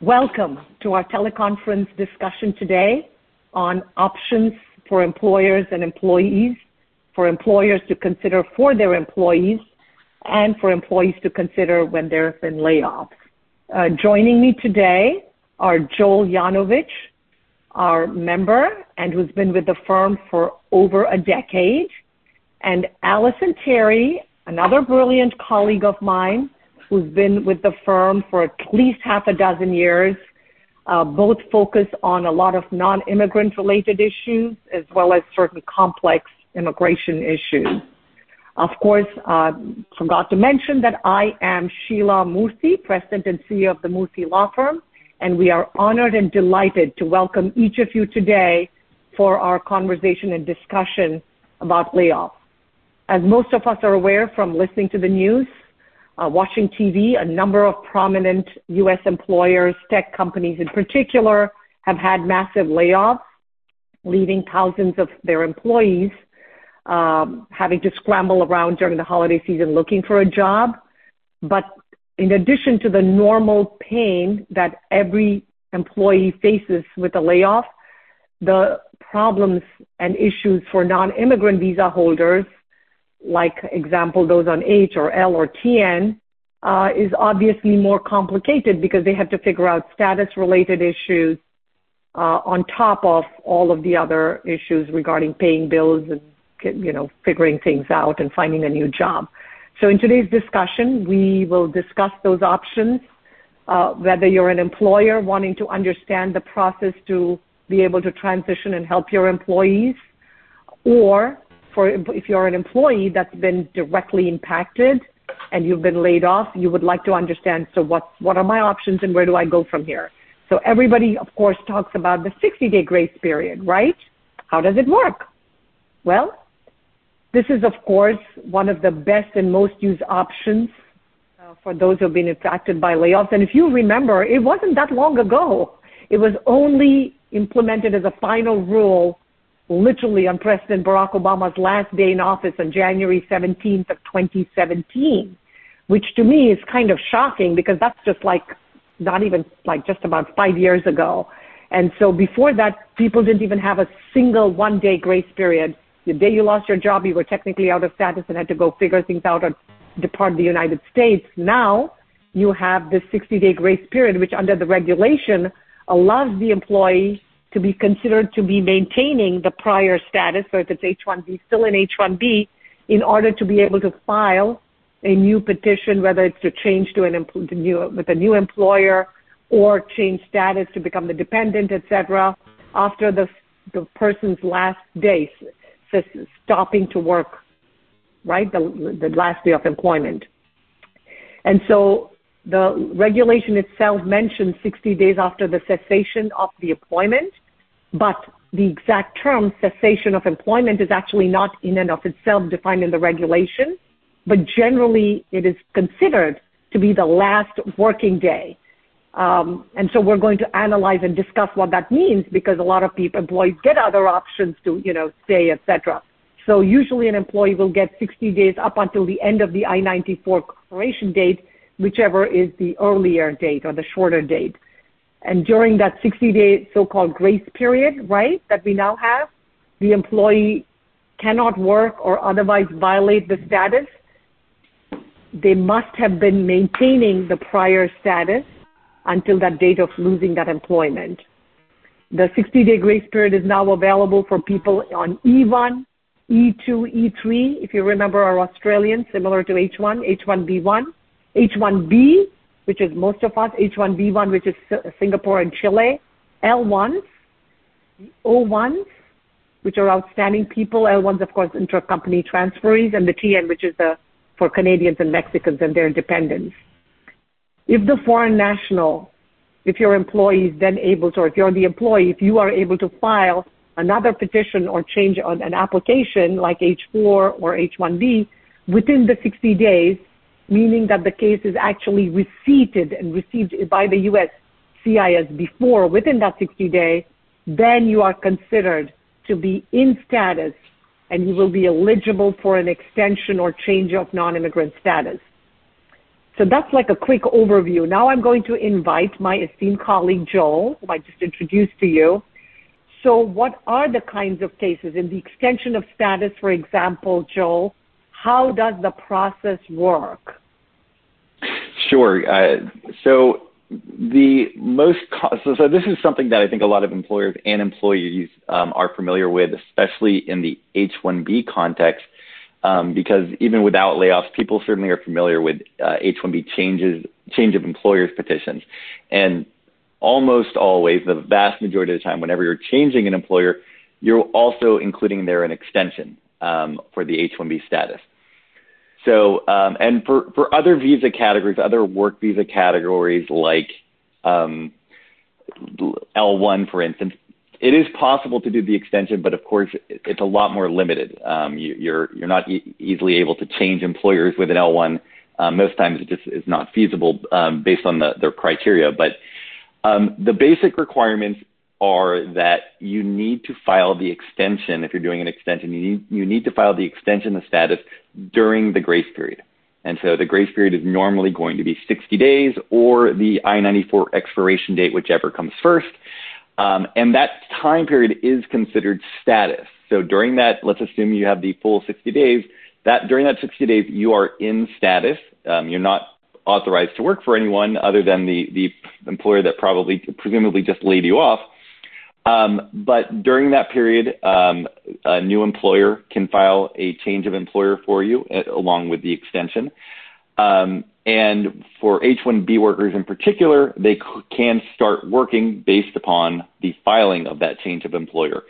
Welcome to our teleconference discussion today on options for employers and employees, for employers to consider for their employees, and for employees to consider when there have been layoffs. Joining me today are Joel Yanovich, our member and who's been with the firm for over a decade, and Allison Terry, another brilliant colleague of mine, who's been with the firm for at least half a dozen years. Both focus on a lot of non-immigrant related issues as well as certain complex immigration issues. Of course, forgot to mention that I am Sheila Murthy, President and CEO of the Murthy Law Firm, and we are honored and delighted to welcome each of you today for our conversation and discussion about layoffs. As most of us are aware from listening to the news, watching TV, a number of prominent U.S. employers, tech companies in particular, have had massive layoffs, leaving thousands of their employees having to scramble around during the holiday season looking for a job. But in addition to the normal pain that every employee faces with a layoff, the problems and issues for non-immigrant visa holders, like example, those on H or L or TN, is obviously more complicated because they have to figure out status-related issues on top of all of the other issues regarding paying bills and, you know, figuring things out and finding a new job. So in today's discussion, we will discuss those options, whether you're an employer wanting to understand the process to be able to transition and help your employees, or if you're an employee that's been directly impacted and you've been laid off, you would like to understand, so what are my options and where do I go from here? So everybody, of course, talks about the 60-day grace period, right? How does it work? Well, this is, of course, one of the best and most used options for those who have been impacted by layoffs. And if you remember, it wasn't that long ago. It was only implemented as a final rule literally on President Barack Obama's last day in office on January 17th of 2017, which to me is kind of shocking because that's just like not even like just about 5 years ago. And so before that, people didn't even have a single one-day grace period. The day you lost your job, you were technically out of status and had to go figure things out or depart the United States. Now you have this 60-day grace period, which under the regulation allows the employee to be considered to be maintaining the prior status, so if it's H-1B, still in H-1B, in order to be able to file a new petition, whether it's to change to with a new employer or change status to become the dependent, et cetera, after the person's last day, stopping to work, right, the last day of employment. And so the regulation itself mentions 60 days after the cessation of the employment, but the exact term cessation of employment is actually not in and of itself defined in the regulation, but generally it is considered to be the last working day. And so we're going to analyze and discuss what that means because a lot of employees get other options to, you know, stay, et cetera. So usually an employee will get 60 days up until the end of the I-94 expiration date, whichever is the earlier date or the shorter date. And during that 60-day so-called grace period, right, that we now have, the employee cannot work or otherwise violate the status. They must have been maintaining the prior status until that date of losing that employment. The 60-day grace period is now available for people on E1, E2, E3, if you remember our Australian, similar to H1, H1B1, H1B, which is most of us, H1B1, which is Singapore and Chile, L1s, O1s, which are outstanding people, L1s, of course, intercompany transferees, and the TN, which is for Canadians and Mexicans and their dependents. If the foreign national if your employee is then able to, or if you're the employee, if you are able to file another petition or change on an application like H-4 or H-1B within the 60 days, meaning that the case is actually receipted and received by the USCIS before, within that 60 days, then you are considered to be in status and you will be eligible for an extension or change of non-immigrant status. So that's like a quick overview. Now I'm going to invite my esteemed colleague, Joel, who I just introduced to you. So what are the kinds of cases? In the extension of status, for example, Joel, how does the process work? Sure. So this is something that I think a lot of employers and employees are familiar with, especially in the H-1B context, because even without layoffs, people certainly are familiar with H-1B change of employers petitions. And almost always, the vast majority of the time, whenever you're changing an employer, you're also including there an extension for the H-1B status. So, and for other visa categories, other work visa categories like L1, for instance, it is possible to do the extension, but of course, it's a lot more limited. You're not easily able to change employers with an L1. Most times, it just is not feasible based on their criteria. But the basic requirements are that you need to file the extension. If you're doing an extension, you need to file the extension of status during the grace period. And so the grace period is normally going to be 60 days or the I-94 expiration date, whichever comes first. And that time period is considered status. So during that, let's assume you have the full 60 days. During that 60 days, you are in status. You're not authorized to work for anyone other than the employer that presumably just laid you off. But during that period, a new employer can file a change of employer for you along with the extension. And for H-1B workers in particular, they can start working based upon the filing of that change of employer,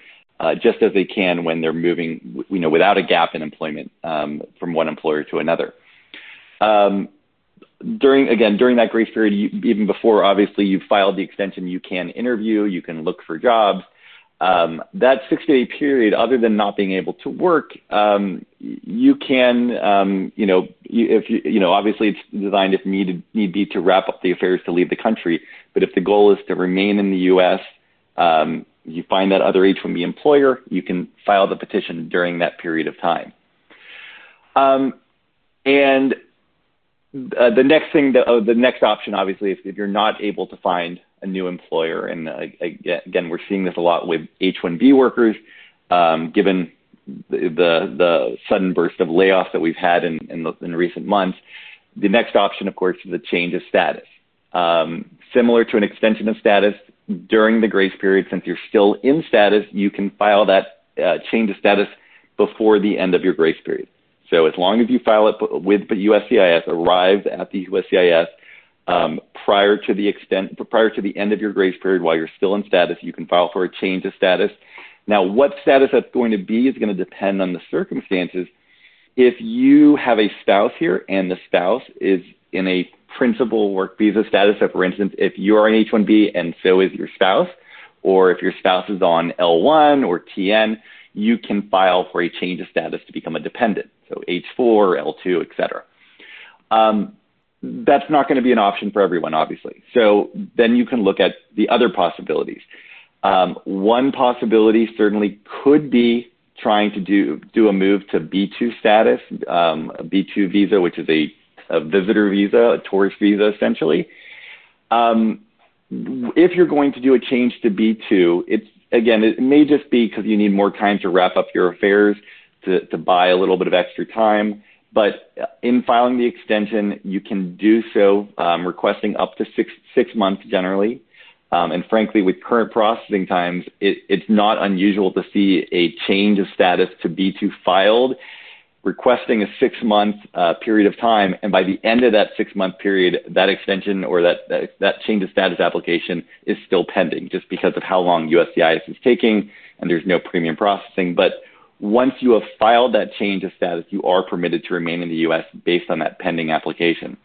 just as they can when they're moving, without a gap in employment, from one employer to another. During that grace period, even before, obviously, you've filed the extension, you can interview, you can look for jobs. That 60-day period, other than not being able to work, you can, obviously it's designed if need be to wrap up the affairs to leave the country. But if the goal is to remain in the U.S., you find that other H-1B employer, you can file the petition during that period of time. The next option, obviously, if you're not able to find a new employer, and again, we're seeing this a lot with H-1B workers, given the sudden burst of layoffs that we've had in recent months, the next option, of course, is the change of status. Similar to an extension of status, during the grace period, since you're still in status, you can file that change of status before the end of your grace period. So as long as you file it with USCIS, arrive at the USCIS prior to the end of your grace period while you're still in status, you can file for a change of status. Now, what status that's going to be is going to depend on the circumstances. If you have a spouse here and the spouse is in a principal work visa status, so for instance, if you are an H-1B and so is your spouse, or if your spouse is on L1 or TN, you can file for a change of status to become a dependent, so H4, L2, et cetera. That's not going to be an option for everyone, obviously. So then you can look at the other possibilities. One possibility certainly could be trying to do a move to B2 status, a B2 visa, which is a visitor visa, a tourist visa, essentially. If you're going to do a change to B2, it may just be because you need more time to wrap up your affairs, to buy a little bit of extra time. But in filing the extension, you can do so requesting up to six months generally. And frankly, with current processing times, it's not unusual to see a change of status to B2 filed, requesting a 6-month period of time. And by the end of that 6-month period, that extension or that change of status application is still pending just because of how long USCIS is taking and there's no premium processing. But once you have filed that change of status, you are permitted to remain in the U.S. based on that pending application.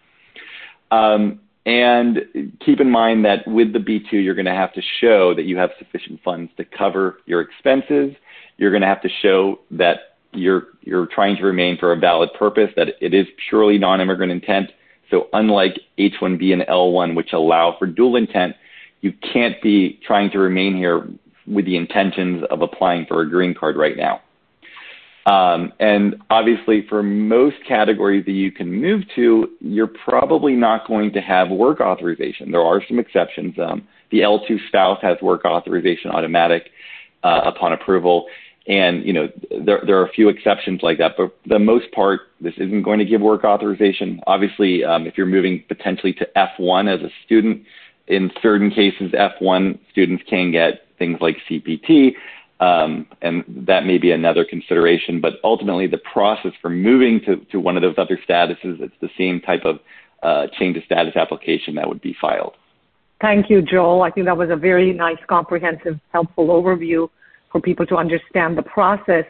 And keep in mind that with the B-2, you're going to have to show that you have sufficient funds to cover your expenses. You're going to have to show that you're trying to remain for a valid purpose, that it is purely non-immigrant intent. So unlike H-1B and L-1, which allow for dual intent, you can't be trying to remain here with the intentions of applying for a green card right now. And obviously, for most categories that you can move to, you're probably not going to have work authorization. There are some exceptions. The L2 spouse has work authorization automatic upon approval. And, you know, there are a few exceptions like that. But for the most part, this isn't going to give work authorization. Obviously, if you're moving potentially to F1 as a student, in certain cases, F1 students can get things like CPT. And that may be another consideration, but ultimately the process for moving to one of those other statuses, it's the same type of change of status application that would be filed. Thank you, Joel. I think that was a very nice, comprehensive, helpful overview for people to understand the process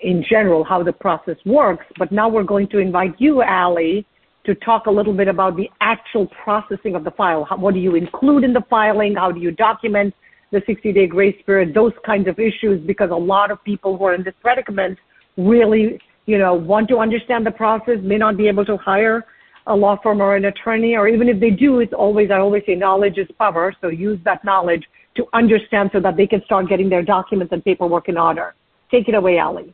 in general, how the process works. But now we're going to invite you, Allie, to talk a little bit about the actual processing of the file. What do you include in the filing? How do you document the 60-day grace period, those kinds of issues, because a lot of people who are in this predicament really, you know, want to understand the process, may not be able to hire a law firm or an attorney, or even if they do, it's always, I always say, knowledge is power, so use that knowledge to understand so that they can start getting their documents and paperwork in order. Take it away, Allie.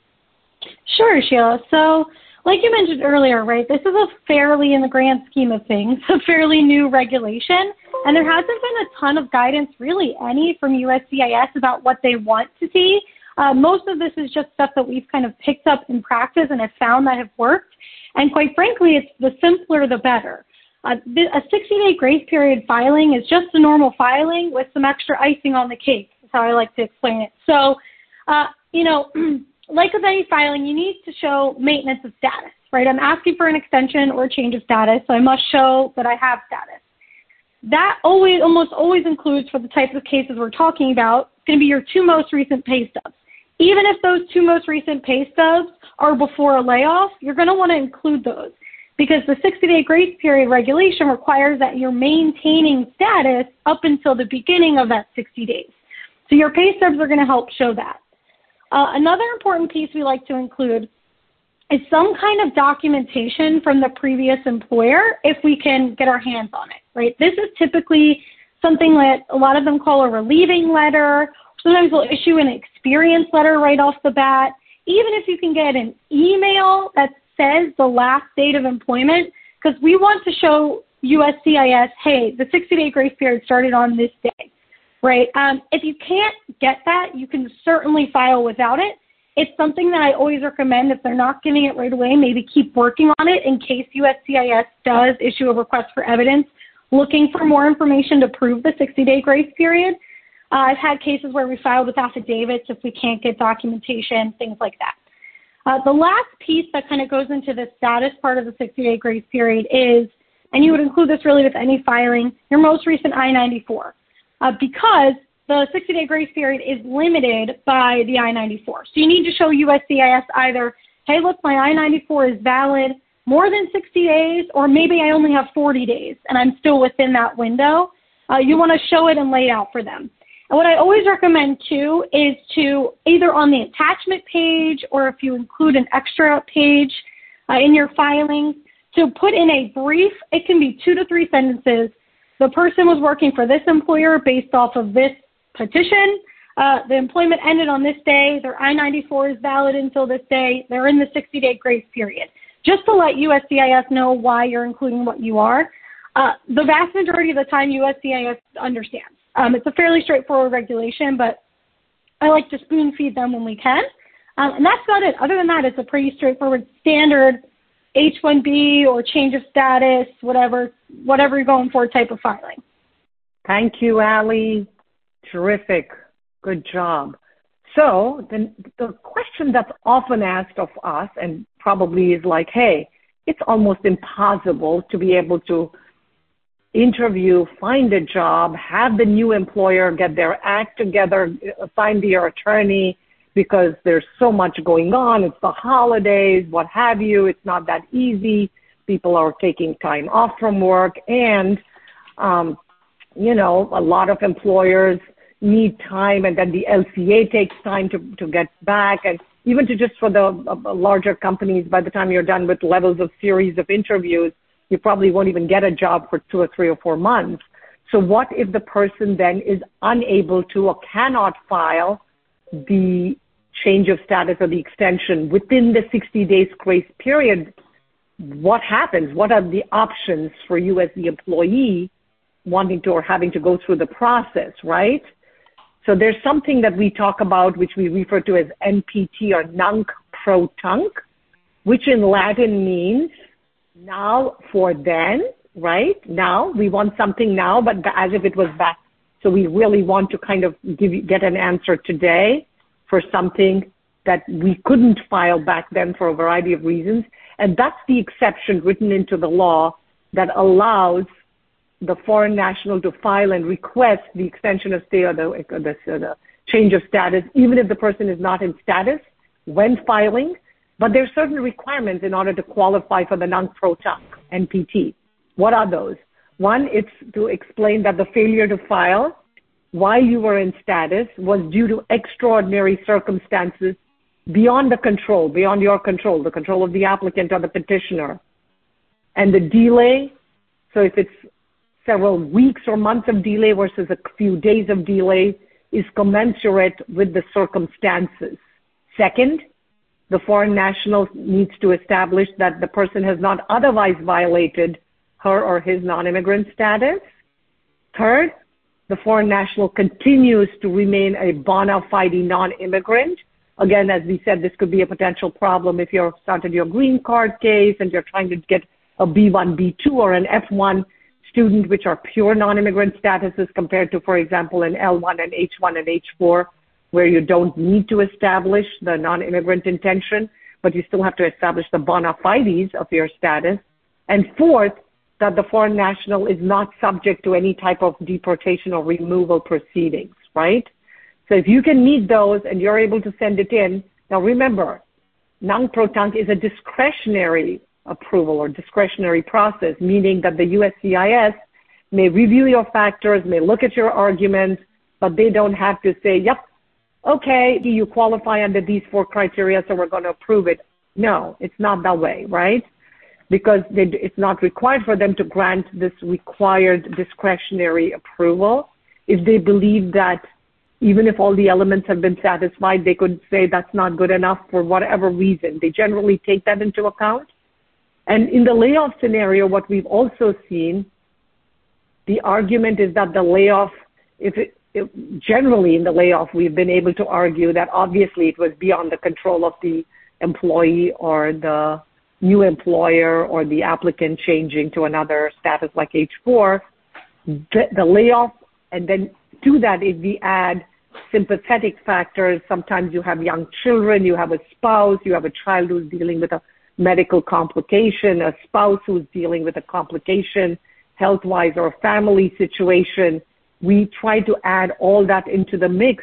Sure, Sheila. So, like you mentioned earlier, right, this is a fairly, in the grand scheme of things, a fairly new regulation. And there hasn't been a ton of guidance, really any, from USCIS about what they want to see. Most of this is just stuff that we've kind of picked up in practice and have found that have worked. And quite frankly, it's the simpler, the better. A 60-day grace period filing is just a normal filing with some extra icing on the cake. That's how I like to explain it. So, you know, like with any filing, you need to show maintenance of status, right? I'm asking for an extension or a change of status, so I must show that I have status. That always, almost always includes, for the types of cases we're talking about, it's going to be your two most recent pay stubs. Even if those two most recent pay stubs are before a layoff, you're going to want to include those because the 60-day grace period regulation requires that you're maintaining status up until the beginning of that 60 days. So your pay stubs are going to help show that. Another important piece we like to include is some kind of documentation from the previous employer if we can get our hands on it, right? This is typically something that a lot of them call a relieving letter. Sometimes they'll issue an experience letter right off the bat. Even if you can get an email that says the last date of employment, because we want to show USCIS, hey, the 60-day grace period started on this day. Right. If you can't get that, you can certainly file without it. It's something that I always recommend if they're not giving it right away, maybe keep working on it in case USCIS does issue a request for evidence looking for more information to prove the 60-day grace period. I've had cases where we filed with affidavits if we can't get documentation, things like that. The last piece that kind of goes into the status part of the 60-day grace period is, and you would include this really with any filing, your most recent I-94. Because the 60-day grace period is limited by the I-94. So you need to show USCIS either, hey, look, my I-94 is valid more than 60 days, or maybe I only have 40 days and I'm still within that window. You want to show it and lay it out for them. And what I always recommend, too, is to either on the attachment page or if you include an extra page in your filings, to put in a brief, it can be 2 to 3 sentences. The person was working for this employer based off of this petition. The employment ended on this day. Their I-94 is valid until this day. They're in the 60-day grace period. Just to let USCIS know why you're including what you are. The vast majority of the time, USCIS understands. It's a fairly straightforward regulation, but I like to spoon feed them when we can. And that's about it. Other than that, it's a pretty straightforward standard H-1B or change of status, whatever you're going for type of filing. Thank you, Allie. Terrific. Good job. So the question that's often asked of us and probably is like, hey, it's almost impossible to be able to interview, find a job, have the new employer get their act together, find your attorney, because there's so much going on. It's the holidays, what have you. It's not that easy. People are taking time off from work. And You know, a lot of employers need time, and then the LCA takes time to get back, and even to just for the larger companies, by the time you're done with levels of series of interviews, you probably won't even get a job for 2 or 3 or 4 months. So what if the person then is unable to or cannot file the change of status or the extension within the 60 days grace period? What happens? What are the options for you as the employee wanting to or having to go through the process, right? So there's something that we talk about, which we refer to as NPT or nunc pro tunc, which in Latin means now for then, right? Now, we want something now, but as if it was back. So we really want to kind of get an answer today for something that we couldn't file back then for a variety of reasons. And that's the exception written into the law that allows the foreign national to file and request the extension of stay or the change of status, even if the person is not in status when filing. But there are certain requirements in order to qualify for the nunc pro tunc, NPT. What are those? One, it's to explain that the failure to file while you were in status was due to extraordinary circumstances beyond your control, the control of the applicant or the petitioner. And the delay, so if it's several weeks or months of delay versus a few days of delay, is commensurate with the circumstances. Second, the foreign national needs to establish that the person has not otherwise violated her or his non-immigrant status. Third, the foreign national continues to remain a bona fide non-immigrant. Again, as we said, this could be a potential problem if you're started your green card case and you're trying to get a B1, B2, or an F1 student, which are pure non-immigrant statuses compared to, for example, an L1 and H1 and H4, where you don't need to establish the non-immigrant intention, but you still have to establish the bona fides of your status. And fourth, that the foreign national is not subject to any type of deportation or removal proceedings, right? So if you can meet those and you're able to send it in, now remember, nunc pro tunc is a discretionary approval or discretionary process, meaning that the USCIS may review your factors, may look at your arguments, but they don't have to say, yep, okay, you qualify under these 4 criteria, so we're going to approve it. No, it's not that way, right? Because it's not required for them to grant this required discretionary approval. If they believe that even if all the elements have been satisfied, they could say that's not good enough for whatever reason. They generally take that into account. And in the layoff scenario, what we've also seen, the argument is that the layoff, generally in the layoff, we've been able to argue that obviously it was beyond the control of the employee or the new employer or the applicant changing to another status like H4, the layoff, and then to that if we add sympathetic factors, sometimes you have young children, you have a spouse, you have a child who's dealing with a medical complication, a spouse who's dealing with a complication, health-wise or a family situation. We try to add all that into the mix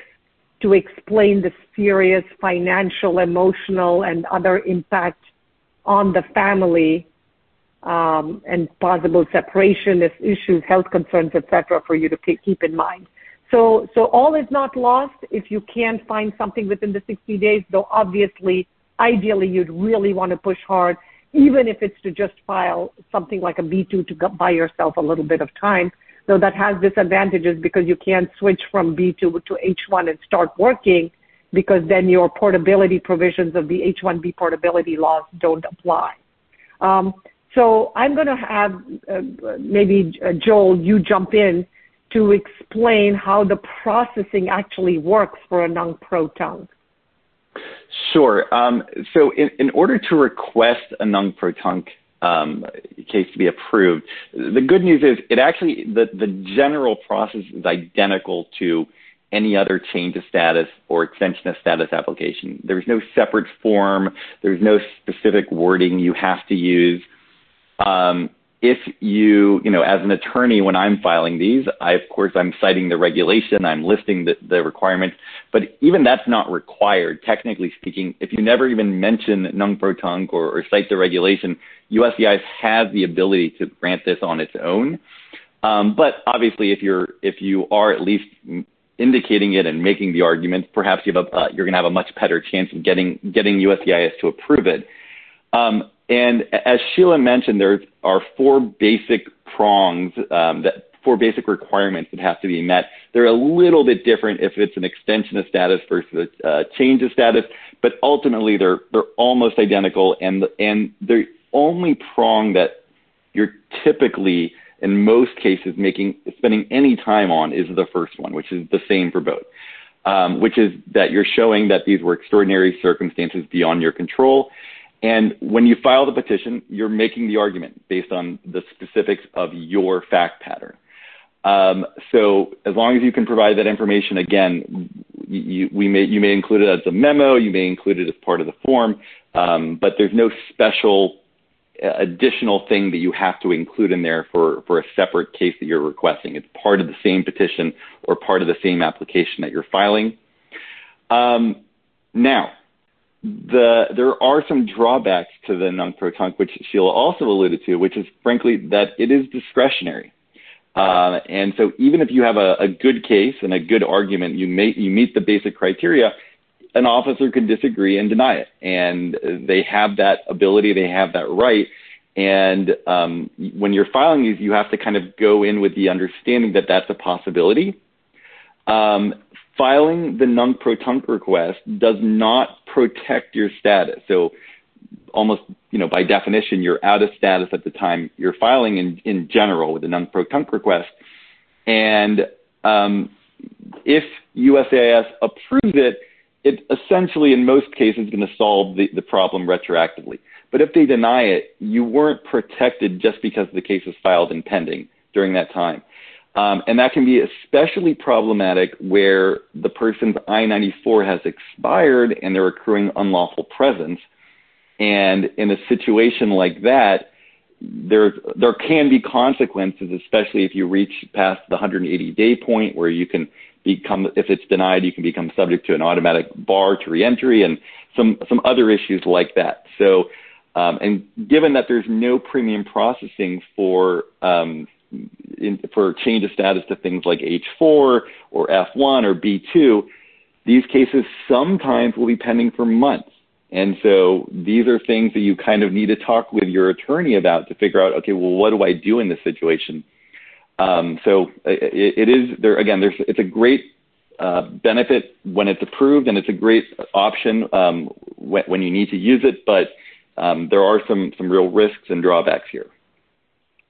to explain the serious financial, emotional, and other impact on the family and possible separation issues, health concerns, etc., for you to keep in mind. So all is not lost if you can find something within the 60 days, though obviously, ideally, you'd really want to push hard, even if it's to just file something like a B2 to buy yourself a little bit of time, though that has disadvantages because you can't switch from B2 to H1 and start working, because then your portability provisions of the H-1B portability laws don't apply. So I'm going to have maybe, Joel, you jump in to explain how the processing actually works for a nunc pro tunc. Sure. So in order to request a nunc pro tunc case to be approved, the good news is it actually, the general process is identical to any other change of status or extension of status application. There's no separate form. There's no specific wording you have to use. If you know, as an attorney, when I'm filing these, I'm citing the regulation, I'm listing the requirements, but even that's not required, technically speaking. If you never even mention nunc pro tunc or cite the regulation, USCIS has the ability to grant this on its own. But obviously, if you are at least indicating it and making the argument, perhaps you have you're going to have a much better chance of getting USCIS to approve it. And as Sheila mentioned, there are four basic prongs, four basic requirements that have to be met. They're a little bit different if it's an extension of status versus a change of status, but ultimately they're almost identical. And the only prong that you're typically, in most cases, spending any time on is the first one, which is the same for both, which is that you're showing that these were extraordinary circumstances beyond your control. And when you file the petition, you're making the argument based on the specifics of your fact pattern. So as long as you can provide that information, again, you may include it as a memo, you may include it as part of the form, but there's no special additional thing that you have to include in there for a separate case that you're requesting. It's part of the same petition or part of the same application that you're filing. Now, there are some drawbacks to the non-protonque, which Sheila also alluded to, which is frankly that it is discretionary. And so even if you have a good case and a good argument, you meet the basic criteria, an officer could disagree and deny it. And they have that ability, they have that right. And when you're filing these, you have to kind of go in with the understanding that that's a possibility. Filing the non-protonque request does not protect your status. So almost, by definition, you're out of status at the time you're filing in general with a non-protonque request. And if USCIS approves it, it essentially in most cases is going to solve the problem retroactively. But if they deny it, you weren't protected just because the case was filed and pending during that time. And that can be especially problematic where the person's I-94 has expired and they're accruing unlawful presence. And in a situation like that, there can be consequences, especially if you reach past the 180-day point where you can become, if it's denied, you can become subject to an automatic bar to reentry and some other issues like that. So, and given that there's no premium processing for change of status to things like H4 or F1 or B2, these cases sometimes will be pending for months. And so these are things that you kind of need to talk with your attorney about to figure out, okay, well, what do I do in this situation? So it is there again. It's a great benefit when it's approved, and it's a great option when you need to use it. But there are some real risks and drawbacks here.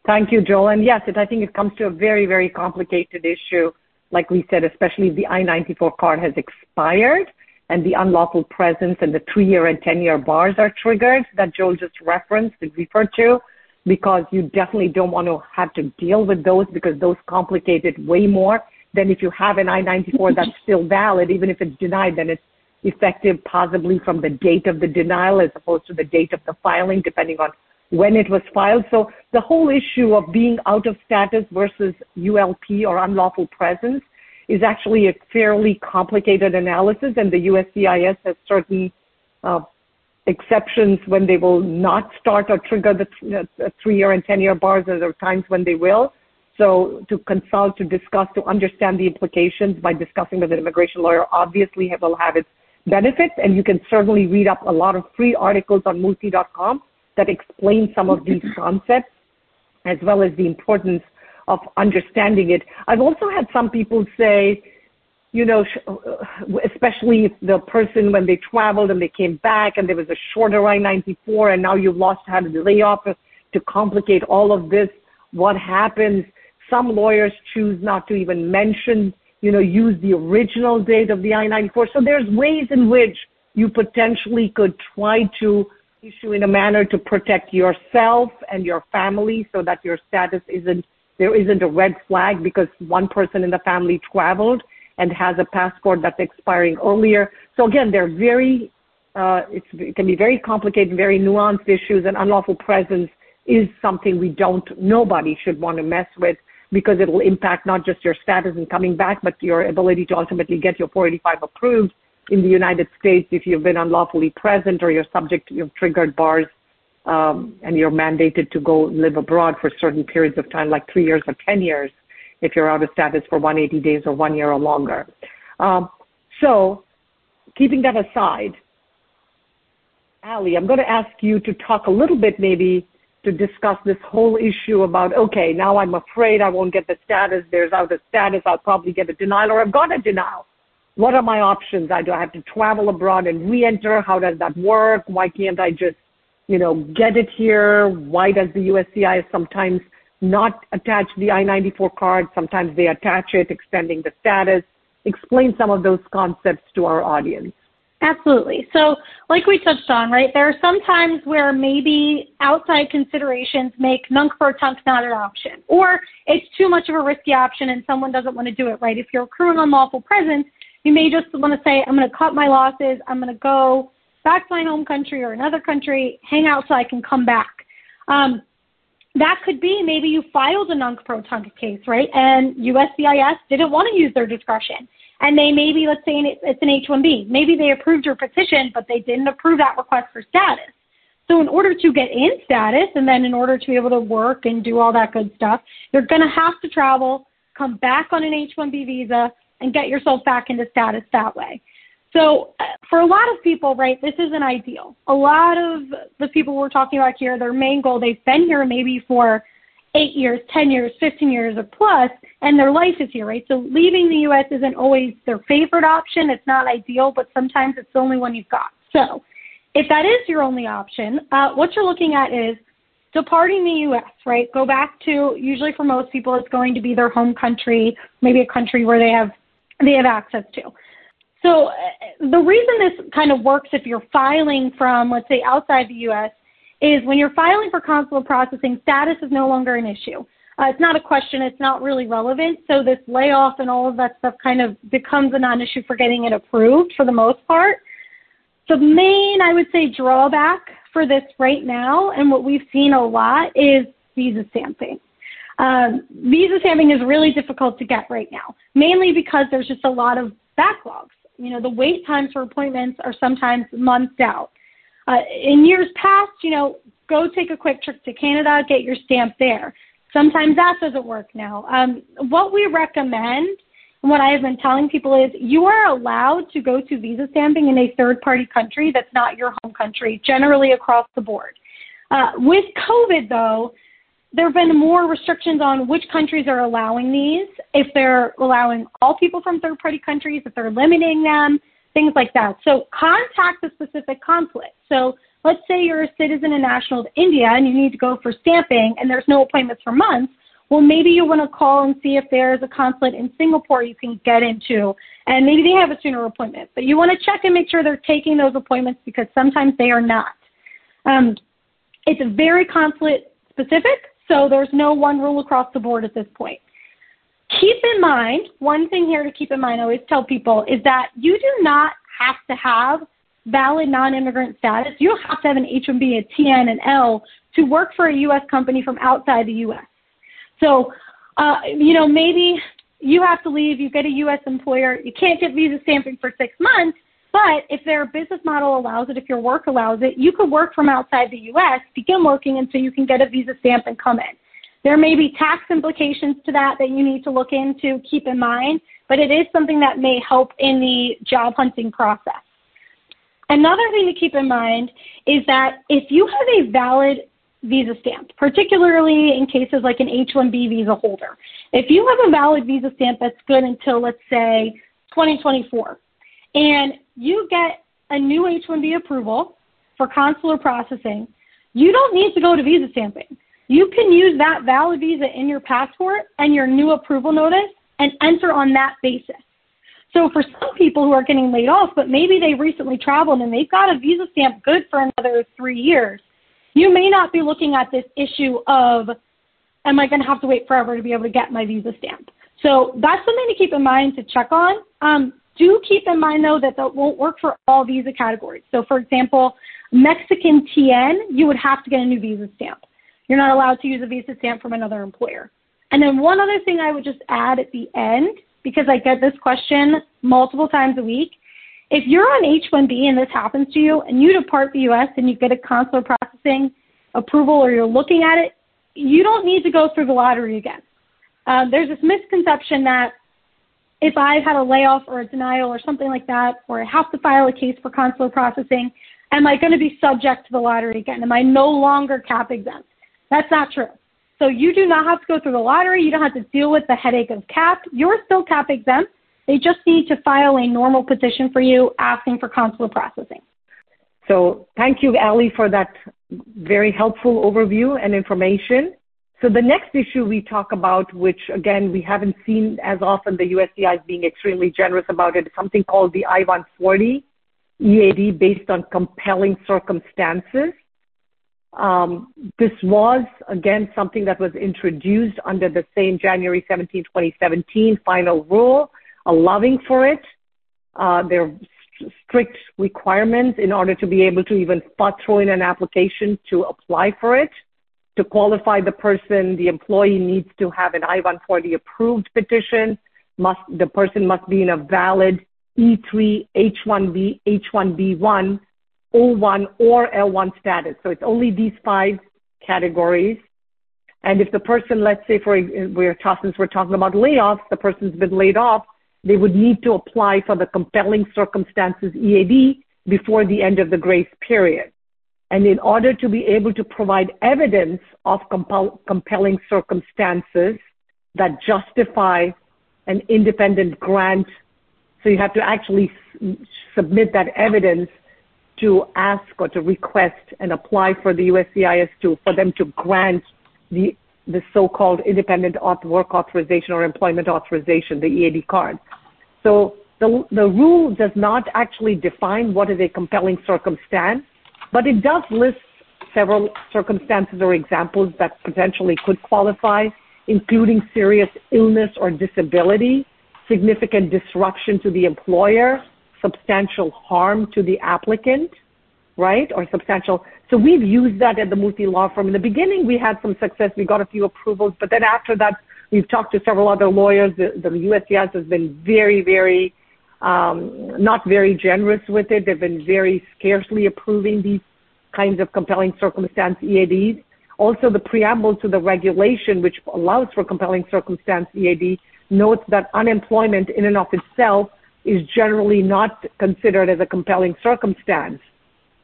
Thank you, Joel. And yes, I think it comes to a very, very complicated issue, like we said, especially if the I-94 card has expired and the unlawful presence and the 3-year and 10-year bars are triggered that Joel just referenced and referred to, because you definitely don't want to have to deal with those, because those complicate it way more than if you have an I-94 that's still valid. Even if it's denied, then it's effective possibly from the date of the denial as opposed to the date of the filing, depending on when it was filed. So the whole issue of being out of status versus ULP or unlawful presence is actually a fairly complicated analysis, and the USCIS has certain exceptions when they will not start or trigger the 3-year and 10-year bars, and there are times when they will. So to consult, to discuss, to understand the implications by discussing with an immigration lawyer obviously will have its benefits, and you can certainly read up a lot of free articles on Murthy.com that explain some of these concepts, as well as the importance of understanding it. I've also had some people say, especially if the person, when they traveled and they came back and there was a shorter I-94 and now you've lost time to lay off to complicate all of this, what happens? Some lawyers choose not to even mention, use the original date of the I-94. So there's ways in which you potentially could try to issue in a manner to protect yourself and your family so that your status there isn't a red flag because one person in the family traveled and has a passport that's expiring earlier. So again, they're it can be very complicated, very nuanced issues, and unlawful presence is something nobody should want to mess with, because it will impact not just your status and coming back, but your ability to ultimately get your 485 approved in the United States if you've been unlawfully present or you've triggered bars and you're mandated to go live abroad for certain periods of time, like 3 years or 10 years, if you're out of status for 180 days or 1 year or longer. So keeping that aside, Allie, I'm going to ask you to talk a little bit, maybe, to discuss this whole issue about, okay, now I'm afraid I won't get the status. There's out of status. I'll probably get a denial, or I've got a denial. What are my options? Do I have to travel abroad and re-enter? How does that work? Why can't I just, you know, get it here? Why does the USCIS sometimes not attach the I-94 card? Sometimes they attach it, extending the status. Explain some of those concepts to our audience. Absolutely. So like we touched on, right, there are some times where maybe outside considerations make nunc pro tunc not an option, or it's too much of a risky option and someone doesn't want to do it, right? If you're accruing unlawful presence, you may just want to say, I'm going to cut my losses. I'm going to go back to my home country or another country, hang out so I can come back. That could be maybe you filed a nunc pro tunc case, right, and USCIS didn't want to use their discretion. And they maybe, let's say it's an H-1B. Maybe they approved your petition, but they didn't approve that request for status. So in order to get in status and then in order to be able to work and do all that good stuff, you're going to have to travel, come back on an H-1B visa, and get yourself back into status that way. So for a lot of people, right, this isn't ideal. A lot of the people we're talking about here, their main goal, they've been here maybe for 8 years, 10 years, 15 years or plus, and their life is here, right? So leaving the U.S. isn't always their favorite option. It's not ideal, but sometimes it's the only one you've got. So if that is your only option, what you're looking at is departing the U.S., right? Go back to, usually for most people, it's going to be their home country, maybe a country where they have access to. So the reason this kind of works if you're filing from, let's say, outside the U.S., is when you're filing for consular processing, status is no longer an issue. It's not a question. It's not really relevant. So this layoff and all of that stuff kind of becomes a non-issue for getting it approved for the most part. The main, I would say, drawback for this right now, and what we've seen a lot, is visa stamping. Visa stamping is really difficult to get right now, mainly because there's just a lot of backlogs. You know, the wait times for appointments are sometimes months out. In years past, you know, go take a quick trip to Canada, get your stamp there. Sometimes that doesn't work now. What we recommend, and what I have been telling people, is you are allowed to go to visa stamping in a third-party country that's not your home country, generally across the board. With COVID, though, there have been more restrictions on which countries are allowing these, if they're allowing all people from third-party countries, if they're limiting them, things like that. So contact the specific consulate. So let's say you're a citizen and national of India and you need to go for stamping and there's no appointments for months. Well, maybe you want to call and see if there's a consulate in Singapore you can get into, and maybe they have a sooner appointment. But you want to check and make sure they're taking those appointments, because sometimes they are not. It's very consulate specific, so there's no one rule across the board at this point. Keep in mind, one thing here to keep in mind, I always tell people, is that you do not have to have valid non-immigrant status. You don't have to have an H-1B, a TN, an L to work for a U.S. company from outside the U.S. So, you know, maybe you have to leave, you get a U.S. employer, you can't get visa stamping for 6 months, but if their business model allows it, if your work allows it, you could work from outside the U.S., begin working until you can get a visa stamp and come in. There may be tax implications to that that you need to look into, keep in mind, but it is something that may help in the job hunting process. Another thing to keep in mind is that if you have a valid visa stamp, particularly in cases like an H-1B visa holder, if you have a valid visa stamp that's good until, let's say, 2024, and you get a new H-1B approval for consular processing, you don't need to go to visa stamping. You can use that valid visa in your passport and your new approval notice and enter on that basis. So for some people who are getting laid off, but maybe they recently traveled and they've got a visa stamp good for another 3 years, you may not be looking at this issue of, am I going to have to wait forever to be able to get my visa stamp? So that's something to keep in mind, to check on. Do keep in mind, though, that that won't work for all visa categories. So, for example, Mexican TN, you would have to get a new visa stamp. You're not allowed to use a visa stamp from another employer. And then one other thing I would just add at the end, because I get this question multiple times a week, if you're on H-1B and this happens to you and you depart the U.S. and you get a consular processing approval or you're looking at it, you don't need to go through the lottery again. There's this misconception that if I've had a layoff or a denial or something like that, or I have to file a case for consular processing, am I going to be subject to the lottery again? Am I no longer cap exempt? That's not true. So you do not have to go through the lottery. You don't have to deal with the headache of cap. You're still cap exempt. They just need to file a normal petition for you asking for consular processing. So thank you, Allie, for that very helpful overview and information. So the next issue we talk about, which, again, we haven't seen as often, the USCIS is being extremely generous about it, is something called the I-140 EAD based on compelling circumstances. This was, again, something that was introduced under the same January 17, 2017 final rule, allowing for it. There are strict requirements in order to be able to even throw in an application to apply for it. To qualify the person, the employee needs to have an I-140 approved petition. The person must be in a valid E3, H1B, H1B1, O1, or L1 status. So it's only these five categories. And if the person, let's say, since we're talking about layoffs, the person's been laid off, they would need to apply for the compelling circumstances EAD before the end of the grace period. And in order to be able to provide evidence of compelling circumstances that justify an independent grant, so you have to actually submit that evidence to ask or to request and apply for the USCIS for them to grant the so-called independent work authorization or employment authorization, the EAD card. So the rule does not actually define what is a compelling circumstance, but it does list several circumstances or examples that potentially could qualify, including serious illness or disability, significant disruption to the employer, substantial harm to the applicant, right? Or substantial. So we've used that at the Murthy Law Firm. In the beginning, we had some success. We got a few approvals, but then after that, we've talked to several other lawyers. The USCIS has been very, very not very generous with it. They've been very scarcely approving these kinds of compelling circumstance EADs. Also, the preamble to the regulation, which allows for compelling circumstance EAD, notes that unemployment in and of itself is generally not considered as a compelling circumstance.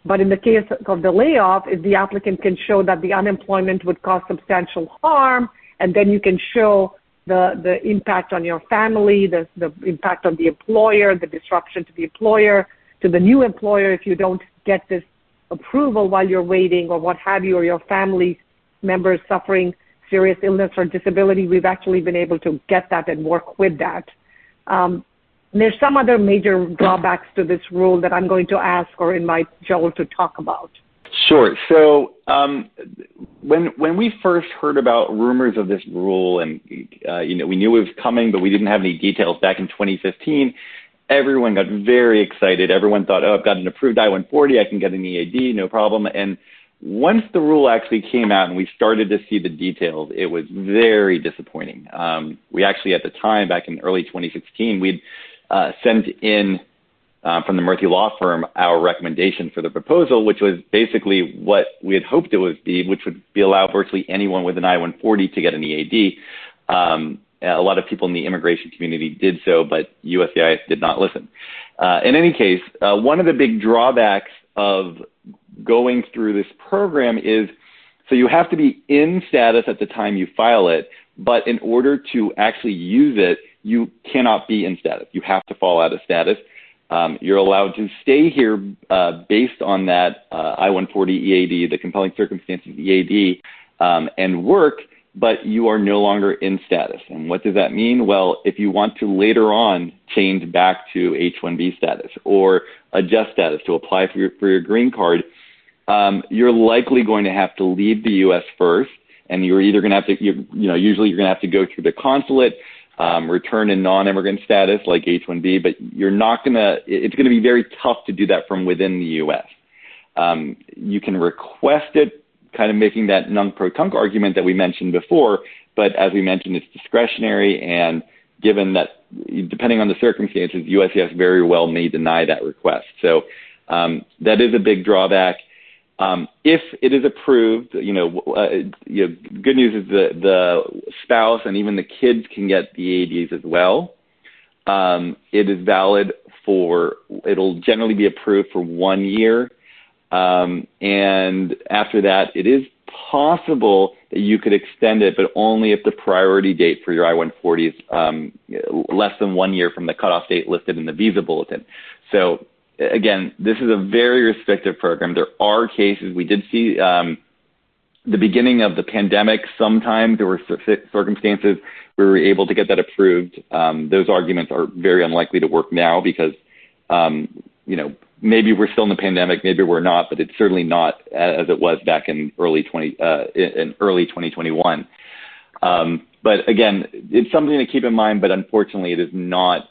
But in the case of the layoff, if the applicant can show that the unemployment would cause substantial harm, and then you can show the impact on your family, the impact on the employer, the disruption to the employer, to the new employer if you don't get this approval while you're waiting or what have you, or your family members suffering serious illness or disability, we've actually been able to get that and work with that. There's some other major drawbacks to this rule that I'm going to ask or invite Joel to talk about. Sure. So when we first heard about rumors of this rule and, we knew it was coming, but we didn't have any details back in 2015, everyone got very excited. Everyone thought, oh, I've got an approved I-140. I can get an EAD, no problem. And once the rule actually came out and we started to see the details, it was very disappointing. We actually, at the time, back in early 2016, we'd sent in from the Murthy Law Firm, our recommendation for the proposal, which was basically what we had hoped it would be, which would be allow virtually anyone with an I-140 to get an EAD. A lot of people in the immigration community did so, but USCIS did not listen. In any case, one of the big drawbacks of going through this program is, so you have to be in status at the time you file it, but in order to actually use it, you cannot be in status. You have to fall out of status. You're allowed to stay here based on that I-140 EAD, the compelling circumstances EAD, and work, but you are no longer in status. And what does that mean? Well, if you want to later on change back to H-1B status or adjust status to apply for your green card, you're likely going to have to leave the U.S. first, and you're either going to have to, usually you're going to have to go through the consulate, return in non-immigrant status like H-1B, but you're not going to, it's going to be very tough to do that from within the U.S. You can request it, kind of making that non-pro-tunc argument that we mentioned before, but as we mentioned, it's discretionary, and given that, depending on the circumstances, USCIS very well may deny that request. So that is a big drawback. If it is approved, good news is the spouse and even the kids can get the ADAs as well. It is valid for, it'll generally be approved for 1 year. And after that, it is possible that you could extend it, but only if the priority date for your I-140 is less than 1 year from the cutoff date listed in the visa bulletin. So again, this is a very restrictive program. There are cases. We did see the beginning of the pandemic. Sometimes there were circumstances where we were able to get that approved. Those arguments are very unlikely to work now because, maybe we're still in the pandemic, maybe we're not, but it's certainly not as it was back in early 2021. But again, it's something to keep in mind, but unfortunately it is not,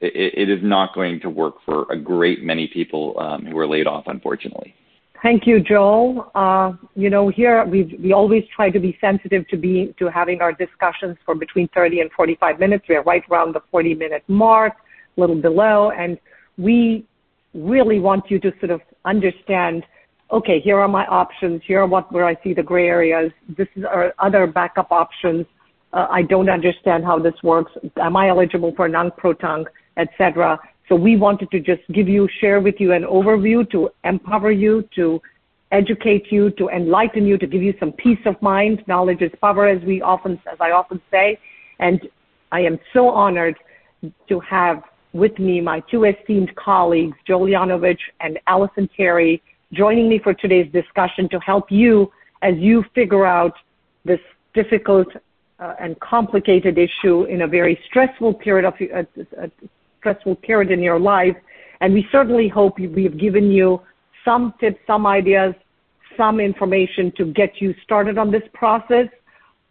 it is not going to work for a great many people who are laid off, unfortunately. Thank you, Joel. Here we always try to be sensitive to having our discussions for between 30 and 45 minutes. We are right around the 40-minute mark, a little below, and we really want you to sort of understand, okay, here are my options, here are where I see the gray areas, this is our other backup options, I don't understand how this works, am I eligible for non-proton, etc. So we wanted to just share with you an overview to empower you, to educate you, to enlighten you, to give you some peace of mind. Knowledge is power, as I often say, and I am so honored to have with me my two esteemed colleagues, Joel Yanovich and Allison Terry, joining me for today's discussion to help you as you figure out this difficult and complicated issue in a very stressful period in your life. And we certainly hope we have given you some tips, some ideas, some information to get you started on this process.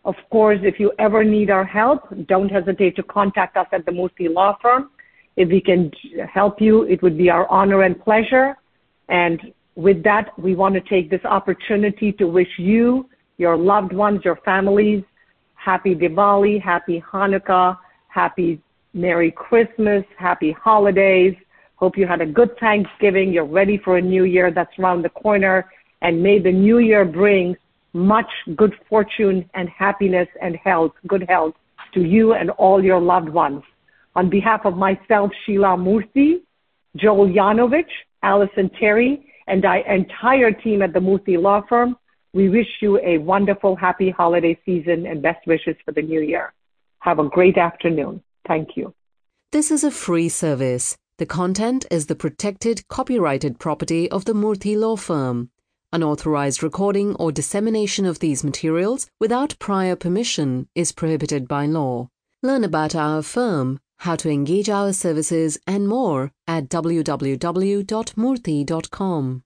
Of course, if you ever need our help, don't hesitate to contact us at the Murthy Law Firm. If we can help you, it would be our honor and pleasure. And with that, we want to take this opportunity to wish you, your loved ones, your families, happy Diwali, happy Hanukkah, happy Merry Christmas, happy holidays. Hope you had a good Thanksgiving. You're ready for a new year that's around the corner. And may the new year bring much good fortune and happiness and good health to you and all your loved ones. On behalf of myself, Sheila Murthy, Joel Yanovich, Allison Terry, and our entire team at the Murthy Law Firm, we wish you a wonderful, happy holiday season and best wishes for the new year. Have a great afternoon. Thank you. This is a free service. The content is the protected, copyrighted property of the Murthy Law Firm. Unauthorized recording or dissemination of these materials without prior permission is prohibited by law. Learn about our firm, how to engage our services and more at www.murthy.com.